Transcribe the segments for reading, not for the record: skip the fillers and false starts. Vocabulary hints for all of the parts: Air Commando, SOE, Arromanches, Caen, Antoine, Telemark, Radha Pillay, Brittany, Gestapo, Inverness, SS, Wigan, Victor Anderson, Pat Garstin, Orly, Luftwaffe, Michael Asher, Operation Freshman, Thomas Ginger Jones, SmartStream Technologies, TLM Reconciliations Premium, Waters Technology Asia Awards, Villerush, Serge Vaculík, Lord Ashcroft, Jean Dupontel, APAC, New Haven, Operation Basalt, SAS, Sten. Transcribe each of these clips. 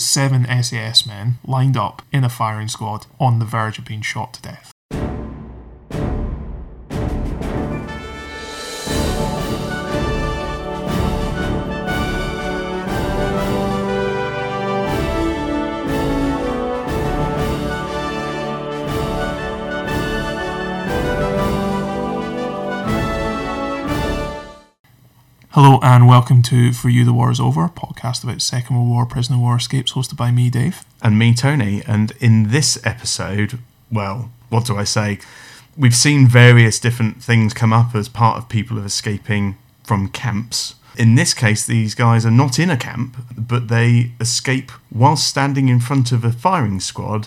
7 SAS men lined up in a firing squad on the verge of being shot to death. Hello and welcome to For You The War Is Over, a podcast about Second World War prisoner of war escapes, hosted by me, Dave. And me, Tony. And in this episode, well, what do I say? We've seen various different things come up as part of people escaping from camps. In this case, these guys are not in a camp, but they escape whilst standing in front of a firing squad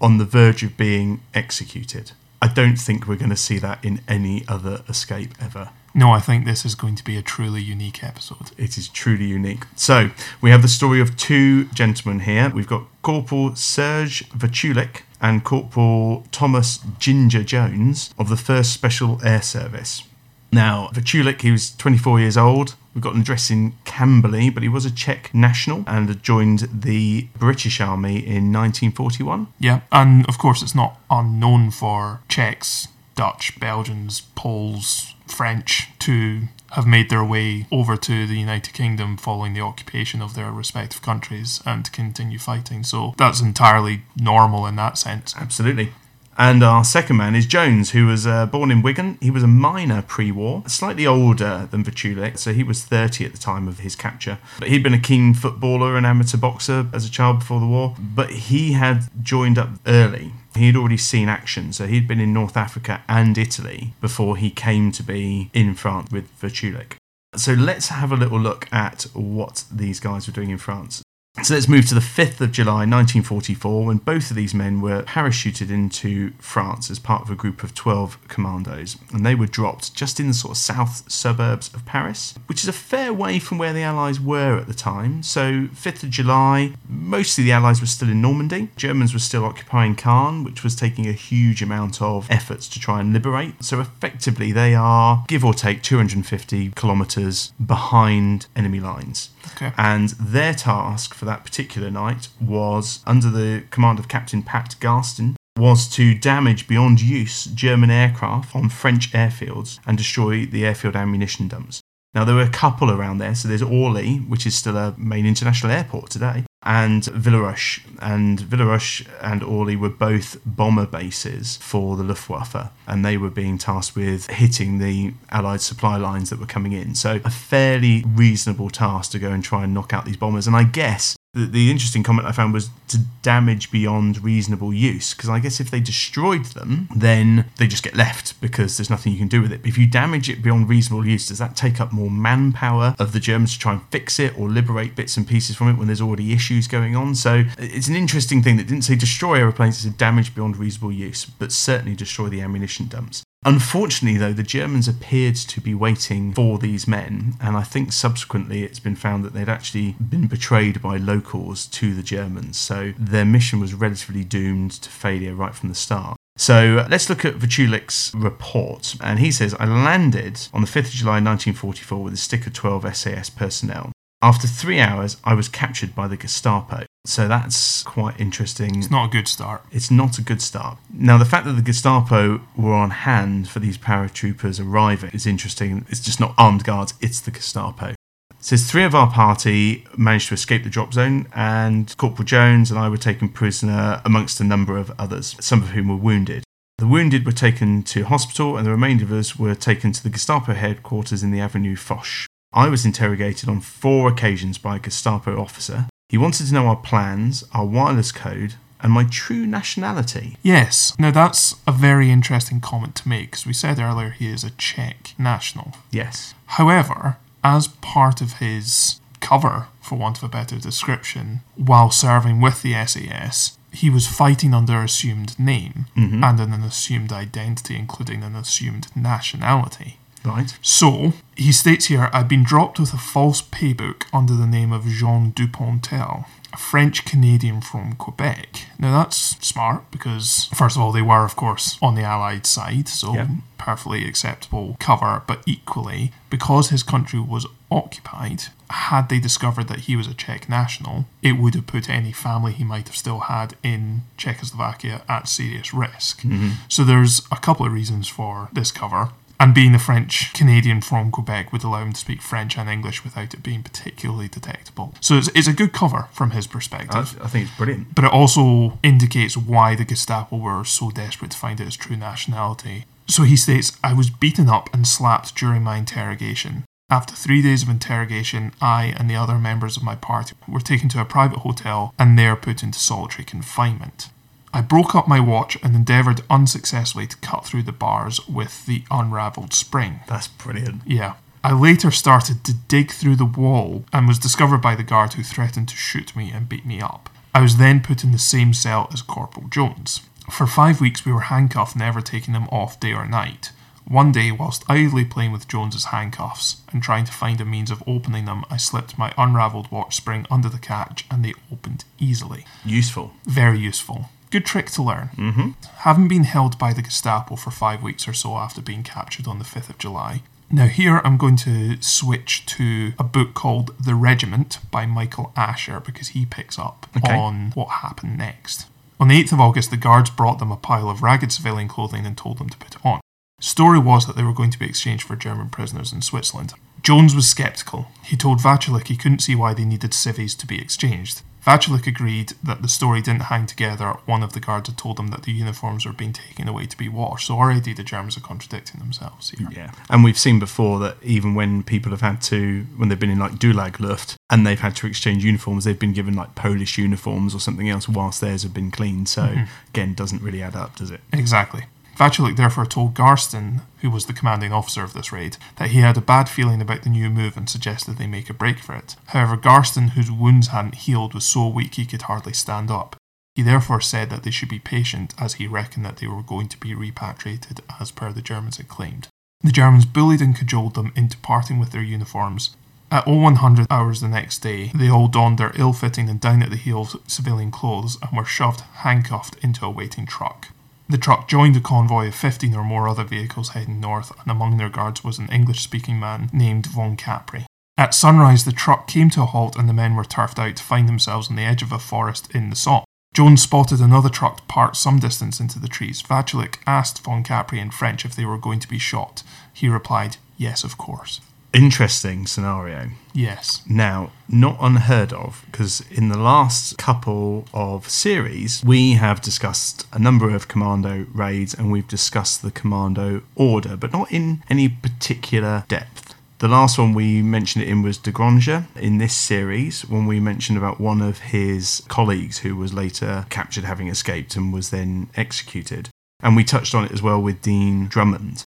on the verge of being executed. I don't think we're going to see that in any other escape ever. No, I think this is going to be a truly unique episode. It is truly unique. So, we have the story of two gentlemen here. We've got Corporal Serge Vaculík and Corporal Thomas Ginger Jones of the 1st Special Air Service. Now, Vaculík, he was 24 years old. We've got an address in Camberley, but he was a Czech national and had joined the British Army in 1941. Yeah, and of course it's not unknown for Czechs, Dutch, Belgians, Poles, French to have made their way over to the United Kingdom following the occupation of their respective countries and to continue fighting. So that's entirely normal in that sense. Absolutely. And our second man is Jones, who was born in Wigan. He was a minor pre-war, slightly older than Vaculík, so he was 30 at the time of his capture. But he'd been a keen footballer and amateur boxer as a child before the war, but he had joined up early. He'd already seen action, so he'd been in North Africa and Italy before he came to be in France with Vaculík. So let's have a little look at what these guys were doing in France. So let's move to the 5th of July 1944, when both of these men were parachuted into France as part of a group of 12 commandos, and they were dropped just in the sort of south suburbs of Paris, which is a fair way from where the Allies were at the time. So 5th of July, mostly the Allies were still in Normandy. Germans were still occupying Caen, which was taking a huge amount of efforts to try and liberate. So effectively they are, give or take, 250 kilometres behind enemy lines. Okay. And their task for that particular night was, under the command of Captain Pat Garstin, was to damage beyond use German aircraft on French airfields and destroy the airfield ammunition dumps. Now, there were a couple around there, so there's Orly, which is still a main international airport today, and Villerush. And Villerush and Orly were both bomber bases for the Luftwaffe, and they were being tasked with hitting the Allied supply lines that were coming in. So a fairly reasonable task to go and try and knock out these bombers. And I guess the interesting comment I found was to damage beyond reasonable use, because I guess if they destroyed them, then they just get left because there's nothing you can do with it. But if you damage it beyond reasonable use, does that take up more manpower of the Germans to try and fix it or liberate bits and pieces from it when there's already issues going on? So it's an interesting thing that didn't say destroy aeroplanes, it said damage beyond reasonable use, but certainly destroy the ammunition dumps. Unfortunately, though, the Germans appeared to be waiting for these men, and I think subsequently it's been found that they'd actually been betrayed by locals to the Germans, so their mission was relatively doomed to failure right from the start. So let's look at Vaculík's report, and he says, "I landed on the 5th of July 1944 with a stick of 12 SAS personnel. After 3 hours, I was captured by the Gestapo." So that's quite interesting. It's not a good start. It's not a good start. Now, the fact that the Gestapo were on hand for these paratroopers arriving is interesting. It's just not armed guards, it's the Gestapo. It says, "Three of our party managed to escape the drop zone, and Corporal Jones and I were taken prisoner amongst a number of others, some of whom were wounded. The wounded were taken to hospital, and the remainder of us were taken to the Gestapo headquarters in the Avenue Foch. I was interrogated on 4 occasions by a Gestapo officer. He wanted to know our plans, our wireless code, and my true nationality." Yes. Now, that's a very interesting comment to make, because we said earlier he is a Czech national. Yes. However, as part of his cover, for want of a better description, while serving with the SAS, he was fighting under an assumed name and an assumed identity, including an assumed nationality. Right. So, he states here, "I've been dropped with a false paybook under the name of Jean Dupontel. a French-Canadian from Quebec. Now, that's smart because, first of all, they were, of course, on the Allied side, so perfectly acceptable cover, but equally, because his country was occupied, had they discovered that he was a Czech national, it would have put any family he might have still had in Czechoslovakia at serious risk. Mm-hmm. So there's a couple of reasons for this cover. And being a French Canadian from Quebec would allow him to speak French and English without it being particularly detectable. So it's a good cover from his perspective. I think it's brilliant. But it also indicates why the Gestapo were so desperate to find out his true nationality. So he states, "I was beaten up and slapped during my interrogation. After 3 days of interrogation, I and the other members of my party were taken to a private hotel and there put into solitary confinement. I broke up my watch and endeavoured unsuccessfully to cut through the bars with the unravelled spring." That's brilliant. Yeah. "I later started to dig through the wall and was discovered by the guard who threatened to shoot me and beat me up. I was then put in the same cell as Corporal Jones. For 5 weeks we were handcuffed, never taking them off day or night. One day, whilst idly playing with Jones's handcuffs and trying to find a means of opening them, I slipped my unravelled watch spring under the catch and they opened easily." Useful. Very useful. Good trick to learn. Mm-hmm. "Having been held by the Gestapo for 5 weeks or so after being captured on the 5th of July. Now here I'm going to switch to a book called The Regiment by Michael Asher because he picks up on what happened next. "On the 8th of August, the guards brought them a pile of ragged civilian clothing and told them to put it on. Story was that they were going to be exchanged for German prisoners in Switzerland. Jones was sceptical. He told Vaculík he couldn't see why they needed civvies to be exchanged. Vaculík agreed that the story didn't hang together. One of the guards had told them that the uniforms were being taken away to be washed." So already the Germans are contradicting themselves here. Yeah, and we've seen before that even when people have had to, when they've been in like Gulag Luft and they've had to exchange uniforms, they've been given like Polish uniforms or something else whilst theirs have been cleaned. So again, doesn't really add up, does it? Exactly. Vaculík therefore told Garstin, who was the commanding officer of this raid, that he had a bad feeling about the new move and suggested they make a break for it. However, Garstin, whose wounds hadn't healed, was so weak he could hardly stand up. He therefore said that they should be patient, as he reckoned that they were going to be repatriated as per the Germans had claimed. The Germans bullied and cajoled them into parting with their uniforms. At 0100 hours the next day, they all donned their ill-fitting and down-at-the-heel civilian clothes and were shoved, handcuffed, into a waiting truck. The truck joined a convoy of 15 or more other vehicles heading north, and among their guards was an English-speaking man named Von Capri. At sunrise, the truck came to a halt and the men were turfed out to find themselves on the edge of a forest in the Somme. Jones spotted another truck parked some distance into the trees. Vaculík asked Von Capri in French if they were going to be shot. He replied, "Yes, of course." Interesting scenario. Yes. Now, not unheard of, because in the last couple of series, we have discussed a number of commando raids and we've discussed the commando order, but not in any particular depth. The last one we mentioned it in was de Granger. In this series, when we mentioned about one of his colleagues who was later captured having escaped and was then executed. And we touched on it as well with Dean Drummond.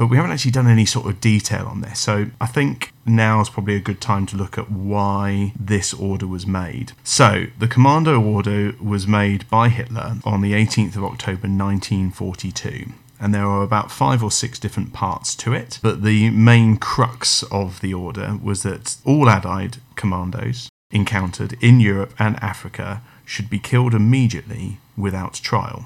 But we haven't actually done any sort of detail on this. So I think now's probably a good time to look at why this order was made. So the commando order was made by Hitler on the 18th of October 1942. And there are about 5 or 6 different parts to it. But the main crux of the order was that all Allied commandos encountered in Europe and Africa should be killed immediately without trial.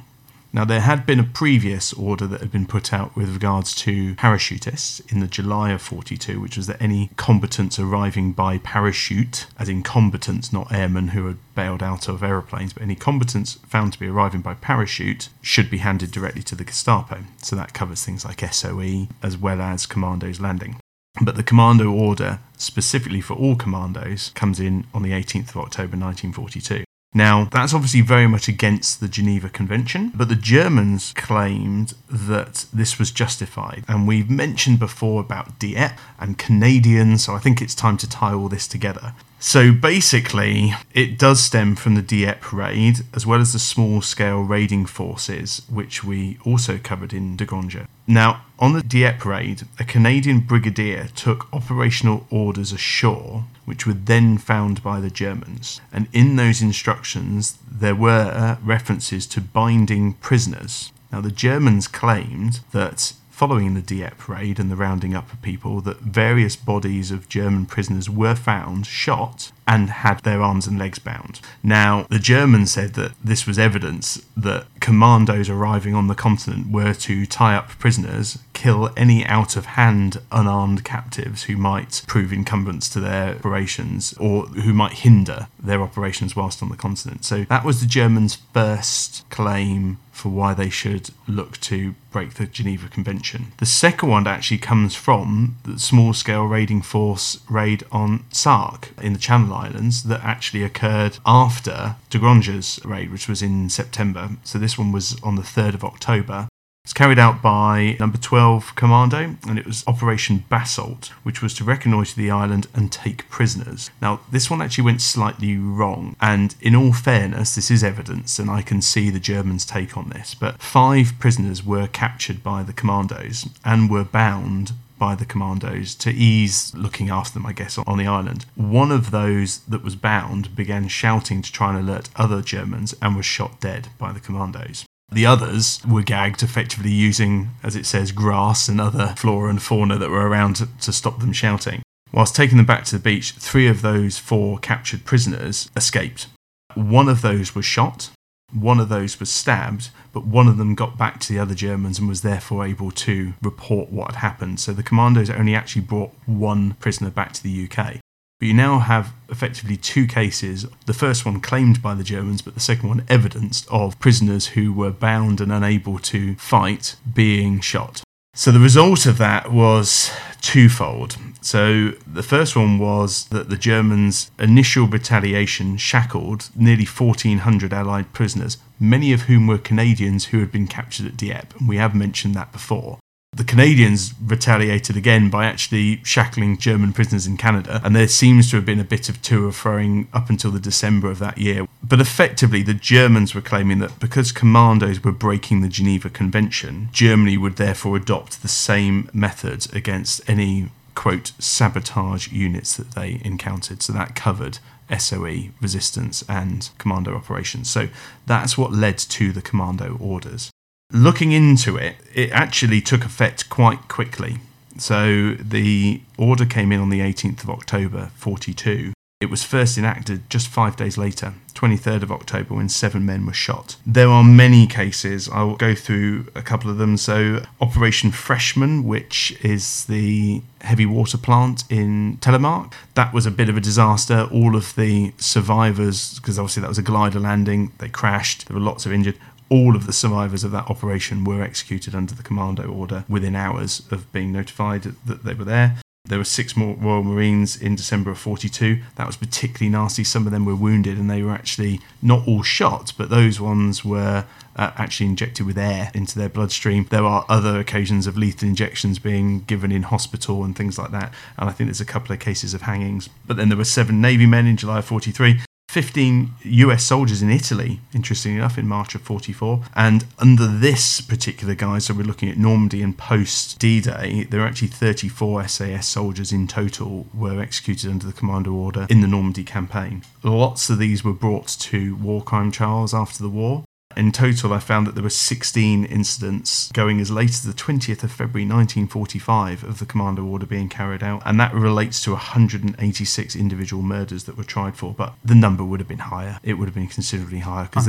Now, there had been a previous order that had been put out with regards to parachutists in the July of 42, which was that any combatants arriving by parachute, as in combatants, not airmen who had bailed out of aeroplanes, but any combatants found to be arriving by parachute should be handed directly to the Gestapo. So that covers things like SOE as well as commandos landing. But the commando order, specifically for all commandos, comes in on the 18th of October 1942. Now, that's obviously very much against the Geneva Convention, but the Germans claimed that this was justified. And we've mentioned before about Dieppe and Canadians, so I think it's time to tie all this together. So basically, it does stem from the Dieppe raid, as well as the small-scale raiding forces, which we also covered in de Granger. Now, on the Dieppe raid, a Canadian brigadier took operational orders ashore, which were then found by the Germans. And in those instructions, there were references to binding prisoners. Now, the Germans claimed that following the Dieppe raid and the rounding up of people, that various bodies of German prisoners were found, shot, and had their arms and legs bound. Now, the Germans said that this was evidence that commandos arriving on the continent were to tie up prisoners, kill any out-of-hand unarmed captives who might prove incumbents to their operations, or who might hinder their operations whilst on the continent. So that was the Germans' first claim for why they should look to break the Geneva Convention. The second one actually comes from the small-scale raiding force raid on Sark in the Channel Islands that actually occurred after de Grange's raid, which was in September. So this one was on the 3rd of October. It's carried out by number 12 Commando, and it was Operation Basalt, which was to reconnoitre the island and take prisoners. Now, this one actually went slightly wrong, and in all fairness, this is evidence, and I can see the Germans' take on this, but 5 prisoners were captured by the Commandos and were bound by the Commandos to ease looking after them, I guess, on the island. One of those that was bound began shouting to try and alert other Germans and was shot dead by the Commandos. The others were gagged, effectively using, as it says, grass and other flora and fauna that were around to stop them shouting. Whilst taking them back to the beach, 3 of those 4 captured prisoners escaped. One of those was shot, one of those was stabbed, but one of them got back to the other Germans and was therefore able to report what had happened. So the Commandos only actually brought 1 prisoner back to the UK. But you now have effectively 2 cases, the first one claimed by the Germans, but the second one evidenced of prisoners who were bound and unable to fight being shot. So the result of that was twofold. So the first one was that the Germans' initial retaliation shackled nearly 1,400 Allied prisoners, many of whom were Canadians who had been captured at Dieppe, and we have mentioned that before. The Canadians retaliated again by actually shackling German prisoners in Canada, and there seems to have been a bit of to and froing up until the December of that year. But effectively, the Germans were claiming that because commandos were breaking the Geneva Convention, Germany would therefore adopt the same methods against any, quote, sabotage units that they encountered. So that covered SOE, resistance, and commando operations. So that's what led to the commando orders. Looking into it, it actually took effect quite quickly. So the order came in on the 18th of October, 42. It was first enacted just 5 days later, 23rd of October, when 7 men were shot. There are many cases. I'll go through a couple of them. So Operation Freshman, which is the heavy water plant in Telemark, that was a bit of a disaster. All of the survivors, because obviously that was a glider landing, they crashed, there were lots of injured. All of the survivors of that operation were executed under the commando order within hours of being notified that they were there. There were 6 more Royal Marines in December of 42. That was particularly nasty. Some of them were wounded, and they were actually not all shot, but those ones were actually injected with air into their bloodstream. There are other occasions of lethal injections being given in hospital and things like that. And I think there's a couple of cases of hangings. But then there were 7 Navy men in July of 43. 15 US soldiers in Italy, interestingly enough, in March of 44. And under this particular guise, so we're looking at Normandy and post-D-Day, there are actually 34 SAS soldiers in total were executed under the commando order in the Normandy campaign. Lots of these were brought to war crime trials after the war. In total, I found that there were 16 incidents going as late as the 20th of February 1945 of the commando order being carried out, and that relates to 186 individual murders that were tried for, but the number would have been higher. It would have been considerably higher, because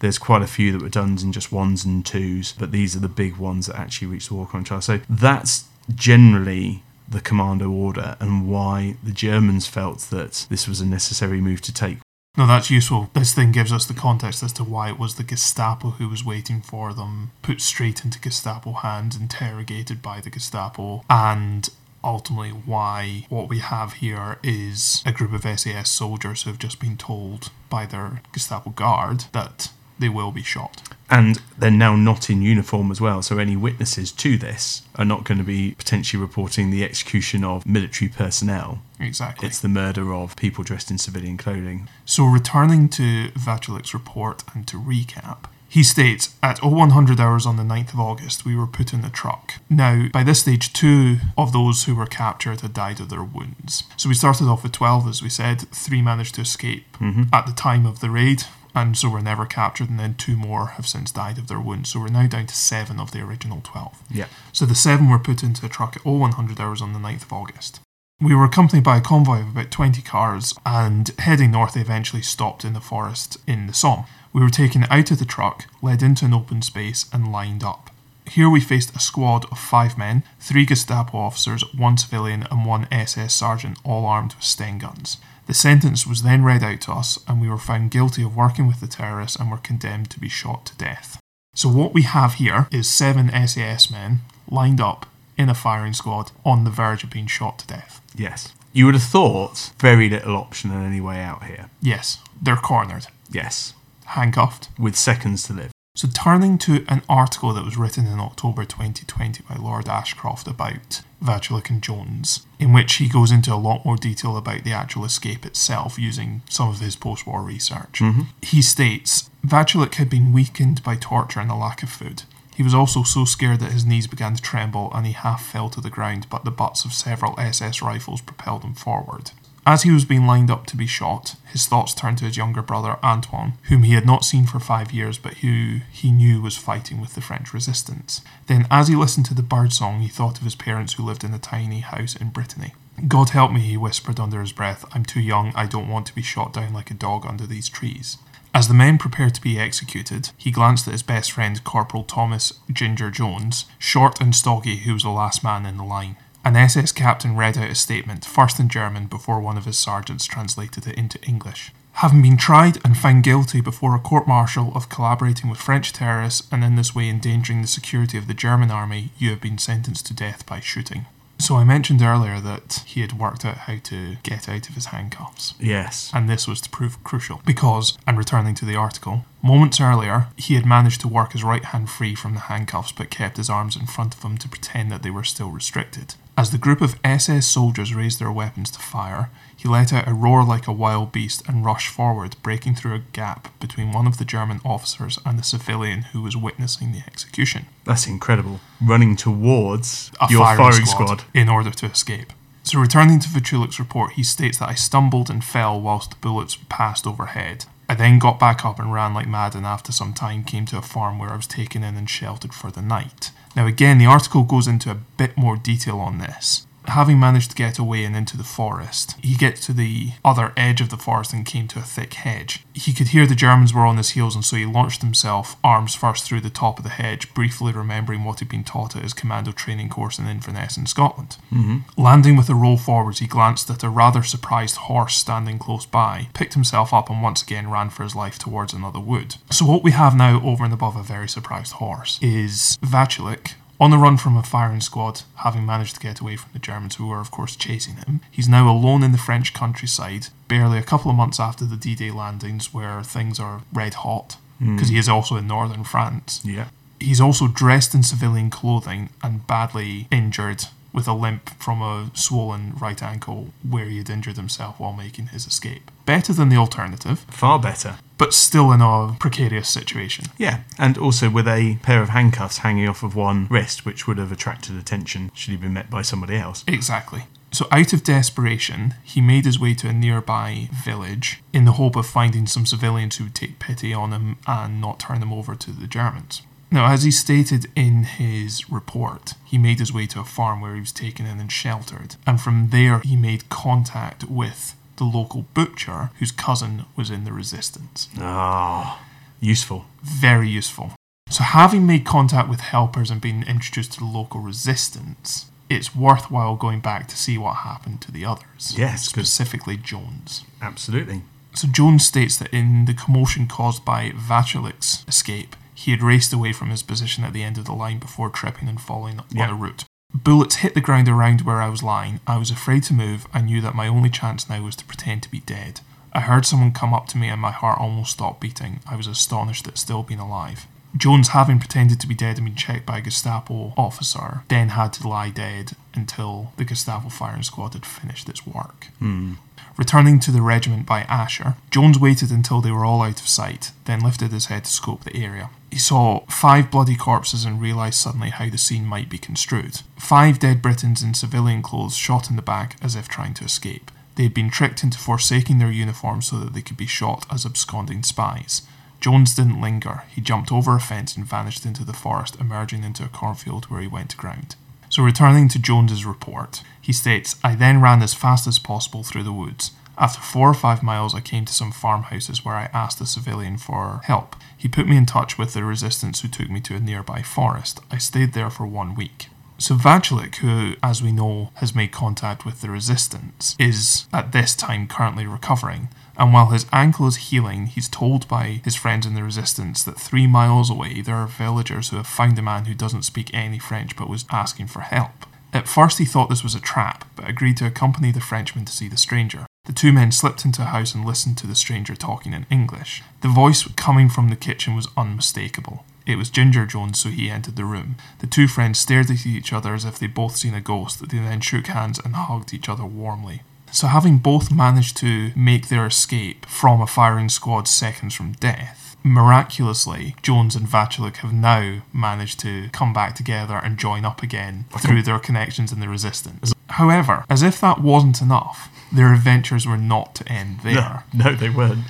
there's quite a few that were done in just 1s and 2s, but these are the big ones that actually reached the war crime trial. So that's generally the commando order and why the Germans felt that this was a necessary move to take. No, that's useful. This thing gives us the context as to why it was the Gestapo who was waiting for them, put straight into Gestapo hands, interrogated by the Gestapo, and ultimately why what we have here is a group of SAS soldiers who have just been told by their Gestapo guard that they will be shot. And they're now not in uniform as well, so any witnesses to this are not going to be potentially reporting the execution of military personnel. Exactly. It's the murder of people dressed in civilian clothing. So returning to Vaculík's report and to recap, he states, at 0100 hours on the 9th of August, we were put in the truck. Now, by this stage, 2 of those who were captured had died of their wounds. So we started off with 12, as we said. 3 managed to escape at the time of the raid. and so were never captured, and then two more have since died of their wounds. So we're now down to 7 of the original 12. Yeah. So the 7 were put into a truck at all 100 hours on the 9th of August. We were accompanied by a convoy of about 20 cars, and heading north they eventually stopped in the forest in the Somme. We were taken out of the truck, led into an open space and lined up. Here we faced a squad of 5 men, 3 Gestapo officers, 1 civilian and 1 SS sergeant, all armed with Sten guns. The sentence was then read out to us, and we were found guilty of working with the terrorists and were condemned to be shot to death. So what we have here is 7 SAS men lined up in a firing squad on the verge of being shot to death. Yes. You would have thought very little option and any way out here. Yes. They're cornered. Yes. Handcuffed. With seconds to live. So turning to an article that was written in October 2020 by Lord Ashcroft about Vaculík and Jones, in which he goes into a lot more detail about the actual escape itself using some of his post-war research. Mm-hmm. He states, Vaculík had been weakened by torture and a lack of food. He was also so scared that his knees began to tremble and he half fell to the ground, but the butts of several SS rifles propelled him forward. As he was being lined up to be shot, his thoughts turned to his younger brother Antoine, whom he had not seen for 5 years but who he knew was fighting with the French resistance. Then as he listened to the birdsong, he thought of his parents who lived in a tiny house in Brittany. God help me, he whispered under his breath. I'm too young, I don't want to be shot down like a dog under these trees. As the men prepared to be executed, he glanced at his best friend, Corporal Thomas Ginger Jones, short and stocky, who was the last man in the line. An SS captain read out a statement, first in German, before one of his sergeants translated it into English. Having been tried and found guilty before a court-martial of collaborating with French terrorists and in this way endangering the security of the German army, you have been sentenced to death by shooting. So I mentioned earlier that he had worked out how to get out of his handcuffs. Yes. And this was to prove crucial because, and returning to the article, moments earlier, he had managed to work his right hand free from the handcuffs but kept his arms in front of him to pretend that they were still restricted. As the group of SS soldiers raised their weapons to fire, he let out a roar like a wild beast and rushed forward, breaking through a gap between one of the German officers and the civilian who was witnessing the execution. That's incredible. Running towards your firing squad in order to escape. So returning to Vaculík's report, he states that I stumbled and fell whilst the bullets passed overhead. I then got back up and ran like mad, and after some time came to a farm where I was taken in and sheltered for the night. Now again, the article goes into a bit more detail on this. Having managed to get away and into the forest, he gets to the other edge of the forest and came to a thick hedge. He could hear the Germans were on his heels, and so he launched himself, arms first, through the top of the hedge, briefly remembering what he'd been taught at his commando training course in Inverness in Scotland. Mm-hmm. Landing with a roll forwards, he glanced at a rather surprised horse standing close by, picked himself up and once again ran for his life towards another wood. So what we have now, over and above a very surprised horse, is Vaculík, on the run from a firing squad, having managed to get away from the Germans who were of course chasing him. He's now alone in the French countryside, barely a couple of months after the D-Day landings where things are red hot, because he is also in northern France. Yeah. He's also dressed in civilian clothing and badly injured, with a limp from a swollen right ankle where he had injured himself while making his escape. Better than the alternative. Far better. But still in a precarious situation. Yeah, and also with a pair of handcuffs hanging off of one wrist, which would have attracted attention should he been met by somebody else. Exactly. So out of desperation, he made his way to a nearby village in the hope of finding some civilians who would take pity on him and not turn him over to the Germans. Now, as he stated in his report, he made his way to a farm where he was taken in and sheltered, and from there he made contact with the local butcher whose cousin was in the resistance. Ah, useful. Very useful. So having made contact with helpers and been introduced to the local resistance, it's worthwhile going back to see what happened to the others. Yes. Specifically Jones. Absolutely. So Jones states that in the commotion caused by Vaculík's escape, he had raced away from his position at the end of the line before tripping and falling on a route. Bullets hit the ground around where I was lying. I was afraid to move. I knew that my only chance now was to pretend to be dead. I heard someone come up to me and my heart almost stopped beating. I was astonished at still being alive. Jones, having pretended to be dead and been checked by a Gestapo officer, then had to lie dead until the Gestapo firing squad had finished its work. Mm. Returning to the regiment by Asher, Jones waited until they were all out of sight, then lifted his head to scope the area. He saw 5 bloody corpses and realised suddenly how the scene might be construed. 5 dead Britons in civilian clothes shot in the back as if trying to escape. They had been tricked into forsaking their uniforms so that they could be shot as absconding spies. Jones didn't linger. He jumped over a fence and vanished into the forest, emerging into a cornfield where he went to ground. So returning to Jones's report, he states, "I then ran as fast as possible through the woods. After 4 or 5 miles, I came to some farmhouses where I asked a civilian for help. He put me in touch with the resistance who took me to a nearby forest. I stayed there for 1 week." So Vaculík, who, as we know, has made contact with the resistance, is at this time currently recovering. And while his ankle is healing, he's told by his friends in the resistance that 3 miles away there are villagers who have found a man who doesn't speak any French but was asking for help. At first he thought this was a trap, but agreed to accompany the Frenchman to see the stranger. The two men slipped into a house and listened to the stranger talking in English. The voice coming from the kitchen was unmistakable. It was Ginger Jones, so he entered the room. The two friends stared at each other as if they'd both seen a ghost. They then shook hands and hugged each other warmly. So having both managed to make their escape from a firing squad seconds from death, miraculously, Jones and Vaculík have now managed to come back together and join up again through their connections in the resistance. However, as if that wasn't enough, their adventures were not to end there. No, they weren't.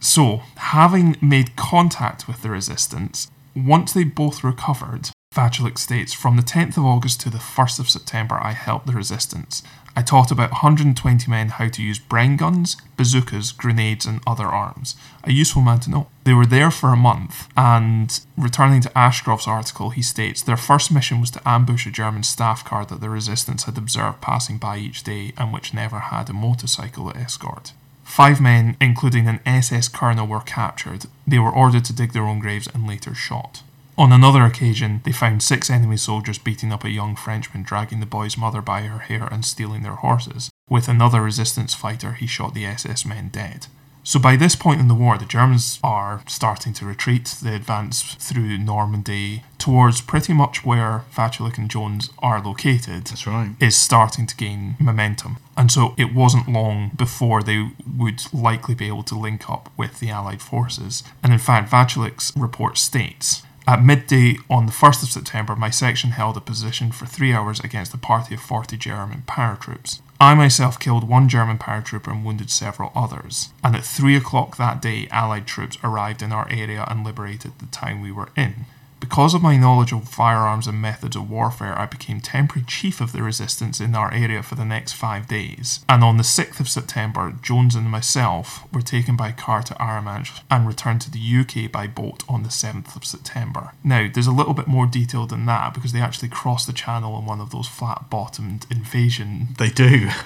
So, having made contact with the resistance, once they both recovered, Vaculík states, "From the 10th of August to the 1st of September, I helped the resistance. I taught about 120 men how to use brain guns, bazookas, grenades and other arms. A useful man to know." They were there for a month, and returning to Ashcroft's article, he states, "Their first mission was to ambush a German staff car that the resistance had observed passing by each day and which never had a motorcycle escort. 5 men, including an SS colonel, were captured. They were ordered to dig their own graves and later shot. On another occasion, they found 6 enemy soldiers beating up a young Frenchman, dragging the boy's mother by her hair and stealing their horses. With another resistance fighter, he shot the SS men dead." So by this point in the war, the Germans are starting to retreat. They advance through Normandy towards pretty much where Vaculík and Jones are located. That's right. Is starting to gain momentum. And so it wasn't long before they would likely be able to link up with the Allied forces. And in fact, Vaculík's report states, "At midday on the 1st of September, my section held a position for 3 hours against a party of 40 German paratroops. I myself killed 1 German paratrooper and wounded several others. And at 3 o'clock that day, Allied troops arrived in our area and liberated the town we were in. Because of my knowledge of firearms and methods of warfare, I became temporary chief of the resistance in our area for the next 5 days. And on the 6th of September, Jones and myself were taken by car to Arromanches and returned to the UK by boat on the 7th of September. Now, there's a little bit more detail than that because they actually crossed the channel on one of those flat-bottomed invasion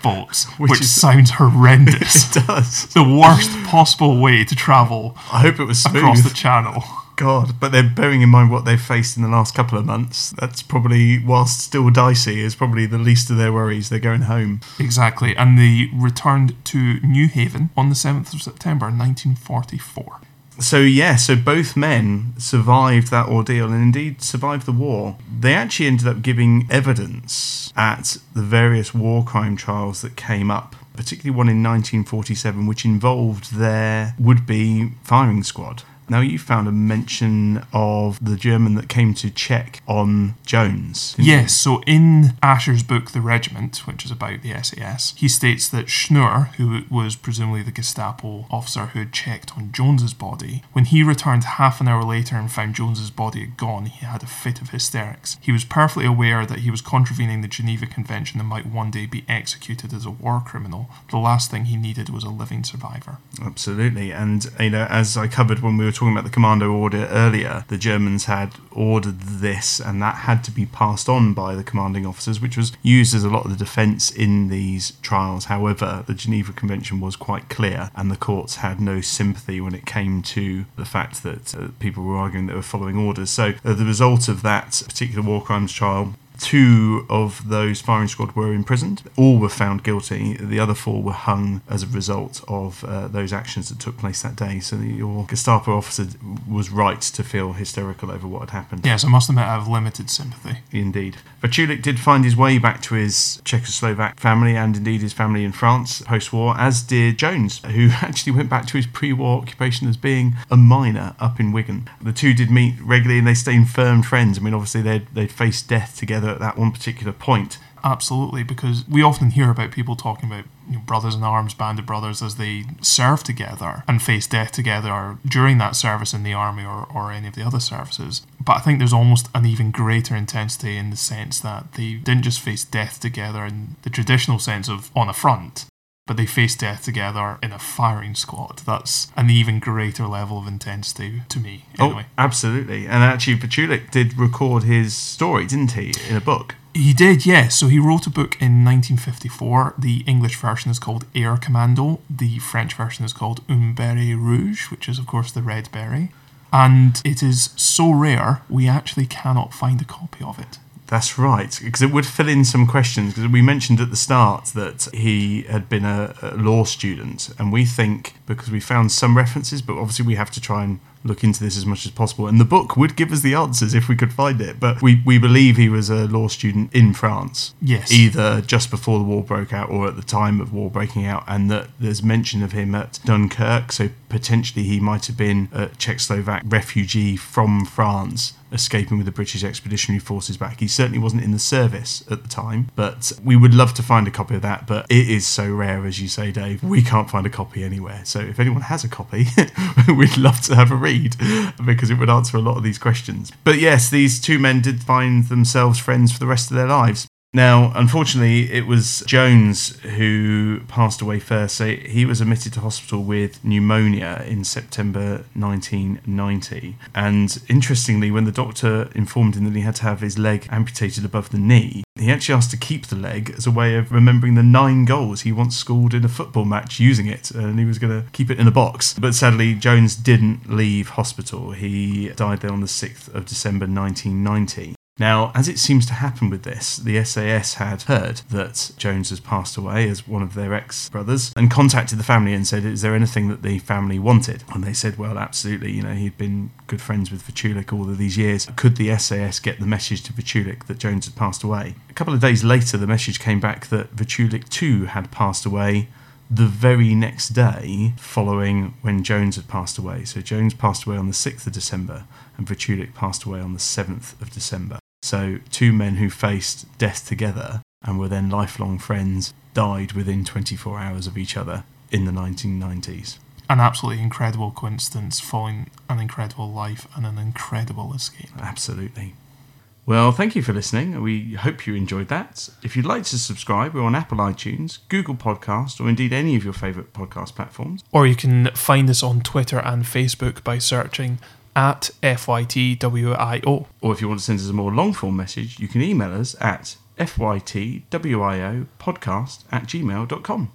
boats, which sounds horrendous. It does. The worst possible way to travel. I hope it was smooth. Across the channel. God, but then bearing in mind what they've faced in the last couple of months, that's probably, whilst still dicey, is probably the least of their worries. They're going home. Exactly, and they returned to New Haven on the 7th of September 1944. So both men survived that ordeal and indeed survived the war. They actually ended up giving evidence at the various war crime trials that came up, particularly one in 1947, which involved their would-be firing squad. Now, you found a mention of the German that came to check on Jones. Yes, so in Asher's book, The Regiment, which is about the SAS, he states that Schnur, who was presumably the Gestapo officer who had checked on Jones's body, when he returned half an hour later and found Jones's body had gone, he had a fit of hysterics. He was perfectly aware that he was contravening the Geneva Convention and might one day be executed as a war criminal. The last thing he needed was a living survivor. Absolutely, and as I covered when we were talking about the commando order earlier, the Germans had ordered this and that had to be passed on by the commanding officers, which was used as a lot of the defence in these trials. However, the Geneva Convention was quite clear and the courts had no sympathy when it came to the fact that people were arguing they were following orders. So the result of that particular war crimes trial, 2 of those firing squad were imprisoned. All were found guilty. The other 4 were hung as a result of those actions that took place that day. So your Gestapo officer was right to feel hysterical over what had happened. Yes, I must admit I have limited sympathy. Indeed. Vaculík did find his way back to his Czechoslovak family and indeed his family in France post-war, as did Jones, who actually went back to his pre-war occupation as being a miner up in Wigan. The 2 did meet regularly and they stayed firm friends. I mean, obviously they'd faced death together at that one particular point. Absolutely, because we often hear about people talking about, you know, brothers in arms, banded brothers, as they serve together and face death together during that service in the army or any of the other services. But I think there's almost an even greater intensity in the sense that they didn't just face death together in the traditional sense of on a front, but they faced death together in a firing squad. That's an even greater level of intensity to me, anyway. Oh, absolutely. And actually, Vaculík did record his story, didn't he, in a book? He did, yes. So he wrote a book in 1954. The English version is called Air Commando. The French version is called Un Béret Rouge, which is, of course, the red beret. And it is so rare, we actually cannot find a copy of it. That's right, because it would fill in some questions, because we mentioned at the start that he had been a law student, and we think, because we found some references, but obviously we have to try and look into this as much as possible, and the book would give us the answers if we could find it, but we believe he was a law student in France, yes, either just before the war broke out or at the time of war breaking out, and that there's mention of him at Dunkirk, so potentially he might have been a Czechoslovak refugee from France, escaping with the British Expeditionary Forces back. He certainly wasn't in the service at the time, but we would love to find a copy of that, but it is so rare, as you say, Dave, we can't find a copy anywhere. So if anyone has a copy, we'd love to have a read, because it would answer a lot of these questions. But yes, these two men did find themselves friends for the rest of their lives. Now, unfortunately, it was Jones who passed away first, so he was admitted to hospital with pneumonia in September 1990. And interestingly, when the doctor informed him that he had to have his leg amputated above the knee, he actually asked to keep the leg as a way of remembering the 9 goals he once scored in a football match using it, and he was going to keep it in a box. But sadly, Jones didn't leave hospital. He died there on the 6th of December 1990. Now, as it seems to happen with this, the SAS had heard that Jones has passed away as one of their ex-brothers and contacted the family and said, is there anything that the family wanted? And they said, well, absolutely, you know, he'd been good friends with Vaculík all of these years. Could the SAS get the message to Vaculík that Jones had passed away? A couple of days later, the message came back that Vaculík too had passed away the very next day following when Jones had passed away. So Jones passed away on the 6th of December and Vaculík passed away on the 7th of December. So 2 men who faced death together and were then lifelong friends died within 24 hours of each other in the 1990s. An absolutely incredible coincidence following an incredible life and an incredible escape. Absolutely. Well, thank you for listening. We hope you enjoyed that. If you'd like to subscribe, we're on Apple iTunes, Google Podcast, or indeed any of your favourite podcast platforms. Or you can find us on Twitter and Facebook by searching at FYTWIO. Or if you want to send us a more long-form message, you can email us at FYTWIOpodcast@gmail.com.